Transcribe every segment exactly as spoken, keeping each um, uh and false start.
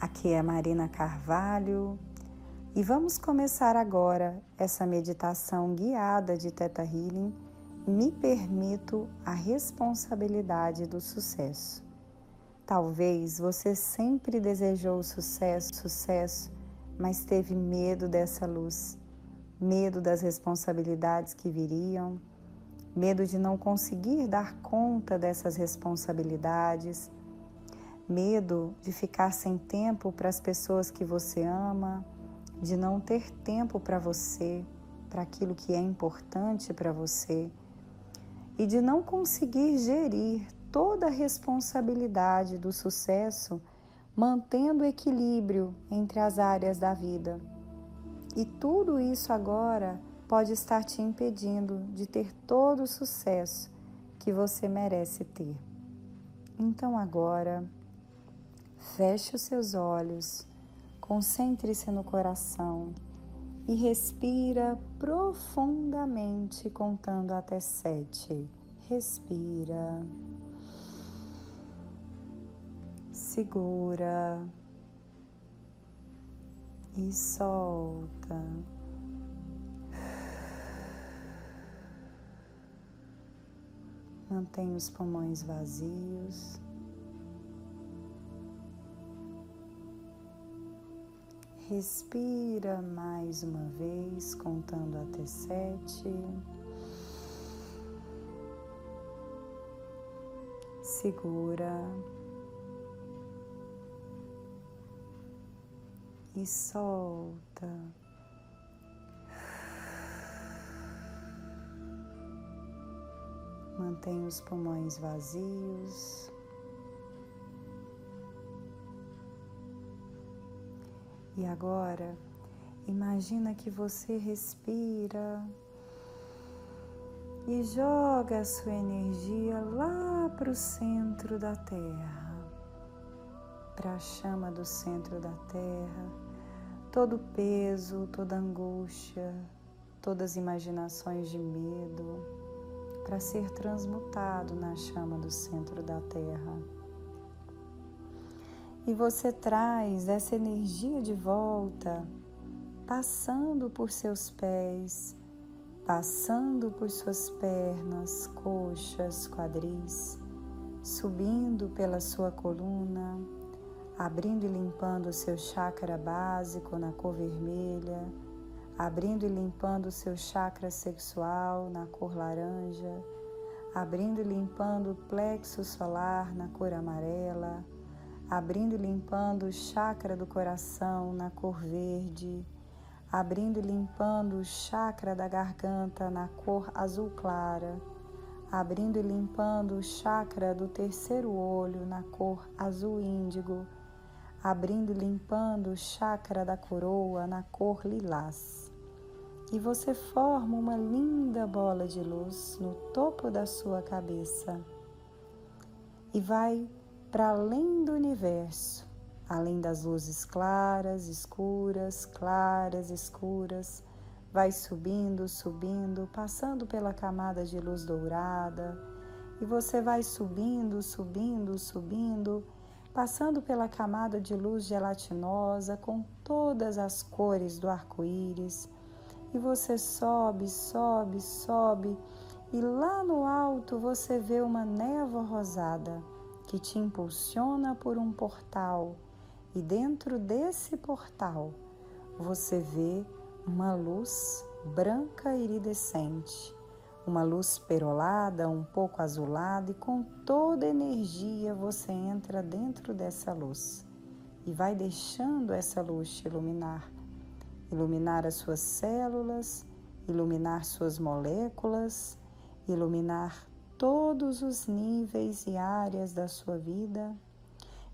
Aqui é a Marina Carvalho e vamos começar agora essa meditação guiada de Theta Healing. Me permito a responsabilidade do sucesso. Talvez você sempre desejou sucesso, sucesso, mas teve medo dessa luz, medo das responsabilidades que viriam, medo de não conseguir dar conta dessas responsabilidades, medo de ficar sem tempo para as pessoas que você ama, de não ter tempo para você, para aquilo que é importante para você, e de não conseguir gerir toda a responsabilidade do sucesso, mantendo o equilíbrio entre as áreas da vida. E tudo isso agora pode estar te impedindo de ter todo o sucesso que você merece ter. Então agora, feche os seus olhos, concentre-se no coração e respira profundamente, contando até sete. Respira. Segura. E solta. Mantenha os pulmões vazios. Respira mais uma vez, contando até sete. Segura. E solta. Mantenha os pulmões vazios. E agora, imagina que você respira e joga a sua energia lá para o centro da Terra, para a chama do centro da Terra, todo o peso, toda a angústia, todas as imaginações de medo, para ser transmutado na chama do centro da Terra. E você traz essa energia de volta, passando por seus pés, passando por suas pernas, coxas, quadris, subindo pela sua coluna, abrindo e limpando o seu chakra básico na cor vermelha, abrindo e limpando o seu chakra sexual na cor laranja, abrindo e limpando o plexo solar na cor amarela, abrindo e limpando o chakra do coração na cor verde, abrindo e limpando o chakra da garganta na cor azul clara, abrindo e limpando o chakra do terceiro olho na cor azul índigo, abrindo e limpando o chakra da coroa na cor lilás. E você forma uma linda bola de luz no topo da sua cabeça e vai para além do universo, além das luzes claras, escuras, claras, escuras, vai subindo, subindo, passando pela camada de luz dourada, e você vai subindo, subindo, subindo, passando pela camada de luz gelatinosa com todas as cores do arco-íris, e você sobe, sobe, sobe, e lá no alto você vê uma névoa rosada, que te impulsiona por um portal, e dentro desse portal você vê uma luz branca iridescente, uma luz perolada, um pouco azulada, e com toda energia você entra dentro dessa luz e vai deixando essa luz te iluminar, iluminar as suas células, iluminar suas moléculas, iluminar todos os níveis e áreas da sua vida,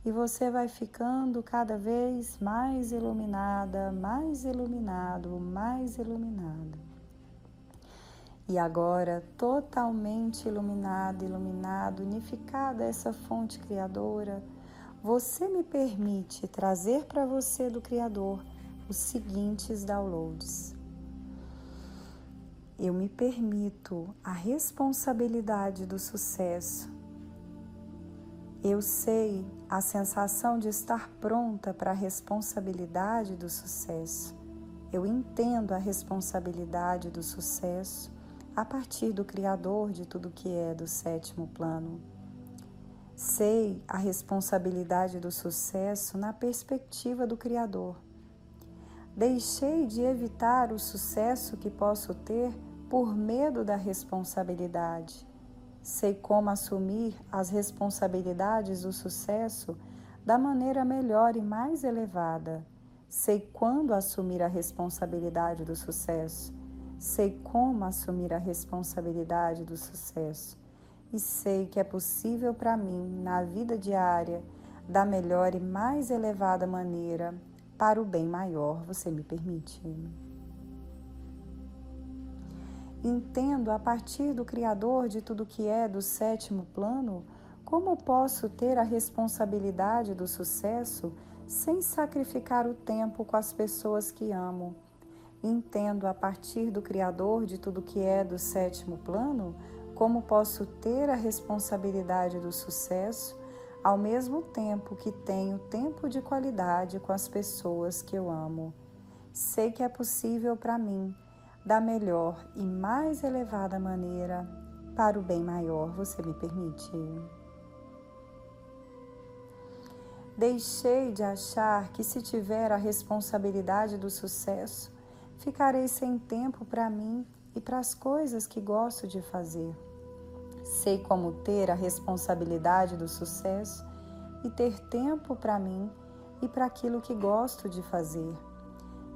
e você vai ficando cada vez mais iluminada, mais iluminado, mais iluminado. E agora, totalmente iluminado, iluminado, unificada essa fonte criadora, você me permite trazer para você do Criador os seguintes downloads. eu me permito a responsabilidade do sucesso. Eu sei a sensação de estar pronta para a responsabilidade do sucesso. Eu entendo a responsabilidade do sucesso a partir do Criador de tudo que é do sétimo plano. Sei a responsabilidade do sucesso na perspectiva do Criador. Deixei de evitar o sucesso que posso ter por medo da responsabilidade. Sei como assumir as responsabilidades do sucesso da maneira melhor e mais elevada. Sei quando assumir a responsabilidade do sucesso. Sei como assumir a responsabilidade do sucesso. E sei que é possível para mim, na vida diária, da melhor e mais elevada maneira, para o bem maior. Você me permite? Entendo a partir do Criador de tudo que é do sétimo plano, como posso ter a responsabilidade do sucesso sem sacrificar o tempo com as pessoas que amo. Entendo a partir do Criador de tudo que é do sétimo plano, como posso ter a responsabilidade do sucesso ao mesmo tempo que tenho tempo de qualidade com as pessoas que eu amo. Sei que é possível para mim, da melhor e mais elevada maneira, para o bem maior. Você me permite? Deixei de achar que, se tiver a responsabilidade do sucesso, ficarei sem tempo para mim e para as coisas que gosto de fazer. Sei como ter a responsabilidade do sucesso e ter tempo para mim e para aquilo que gosto de fazer.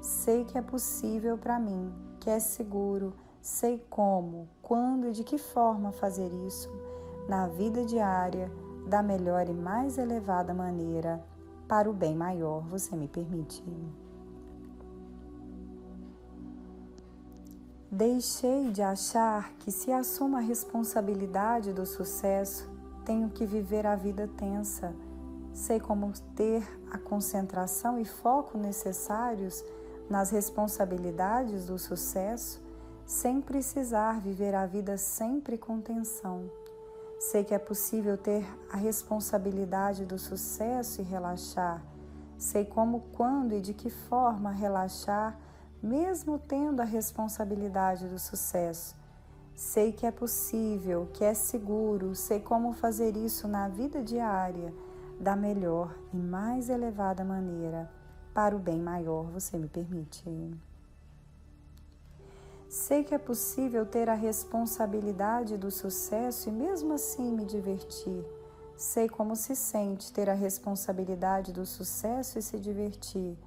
Sei que é possível para mim, que é seguro, sei como, quando e de que forma fazer isso na vida diária, da melhor e mais elevada maneira, para o bem maior. Você me permite? Deixei de achar que, se assumo a responsabilidade do sucesso, tenho que viver a vida tensa. Sei como ter a concentração e foco necessários nas responsabilidades do sucesso, sem precisar viver a vida sempre com tensão. Sei que é possível ter a responsabilidade do sucesso e relaxar. Sei como, quando e de que forma relaxar, mesmo tendo a responsabilidade do sucesso. Sei que é possível, que é seguro, sei como fazer isso na vida diária, da melhor e mais elevada maneira, para o bem maior. Você me permite? Sei que é possível ter a responsabilidade do sucesso e mesmo assim me divertir. Sei como se sente ter a responsabilidade do sucesso e se divertir.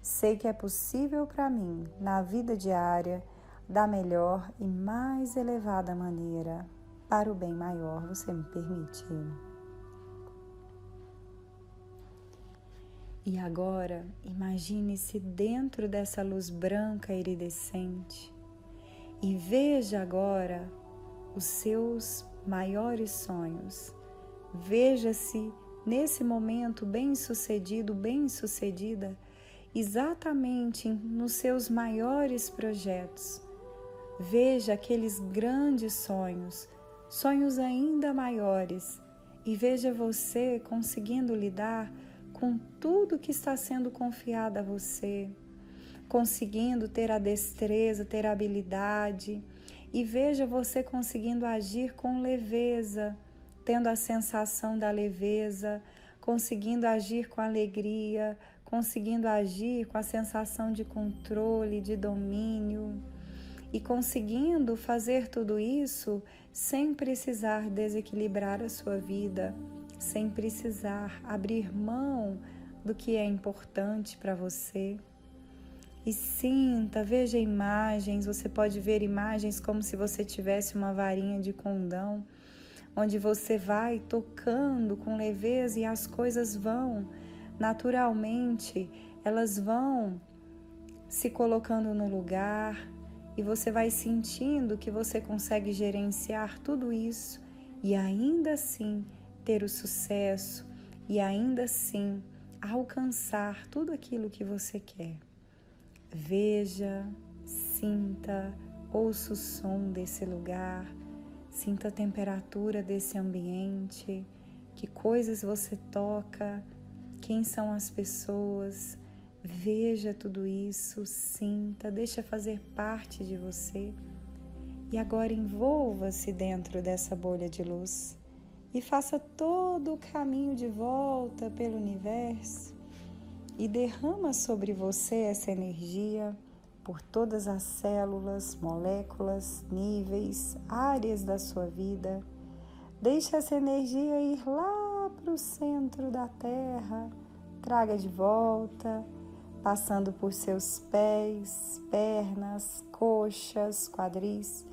Sei que é possível para mim, na vida diária, da melhor e mais elevada maneira, para o bem maior. Você me permite? E agora, imagine-se dentro dessa luz branca iridescente e veja agora os seus maiores sonhos. Veja-se nesse momento bem-sucedido, bem-sucedida, exatamente nos seus maiores projetos. Veja aqueles grandes sonhos, sonhos ainda maiores, e veja você conseguindo lidar com tudo que está sendo confiado a você, conseguindo ter a destreza, ter a habilidade, e veja você conseguindo agir com leveza, tendo a sensação da leveza, conseguindo agir com alegria, conseguindo agir com a sensação de controle, de domínio, e conseguindo fazer tudo isso sem precisar desequilibrar a sua vida, sem precisar abrir mão do que é importante para você. E sinta, veja imagens, você pode ver imagens como se você tivesse uma varinha de condão, onde você vai tocando com leveza e as coisas vão naturalmente, elas vão se colocando no lugar e você vai sentindo que você consegue gerenciar tudo isso e ainda assim ter o sucesso e ainda assim alcançar tudo aquilo que você quer. Veja, sinta, ouça o som desse lugar, sinta a temperatura desse ambiente, que coisas você toca, quem são as pessoas, veja tudo isso, sinta, deixa fazer parte de você. E agora envolva-se dentro dessa bolha de luz e faça todo o caminho de volta pelo universo e derrama sobre você essa energia por todas as células, moléculas, níveis, áreas da sua vida. Deixa essa energia ir lá para o centro da Terra, traga de volta, passando por seus pés, pernas, coxas, quadris,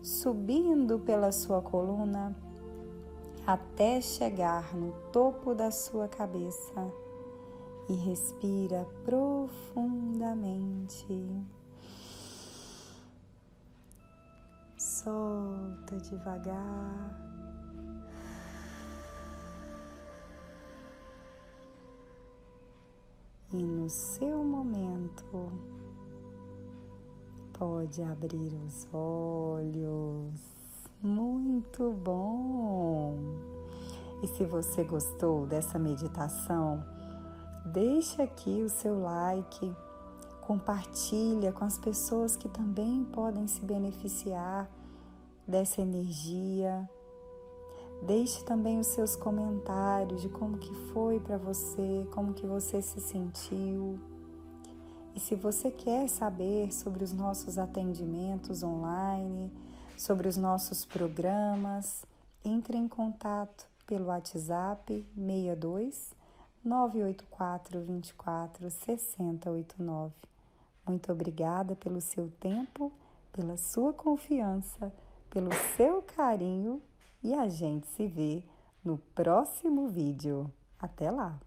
subindo pela sua coluna até chegar no topo da sua cabeça e respira profundamente. Solta devagar. E no seu momento, pode abrir os olhos. Muito bom! E se você gostou dessa meditação, deixa aqui o seu like, compartilha com as pessoas que também podem se beneficiar dessa energia. Deixe também os seus comentários de como que foi para você, como que você se sentiu. E se você quer saber sobre os nossos atendimentos online, sobre os nossos programas, entre em contato pelo WhatsApp seis dois, nove oito quatro, dois quatro, seis zero oito nove. Muito obrigada pelo seu tempo, pela sua confiança, pelo seu carinho e a gente se vê no próximo vídeo. Até lá!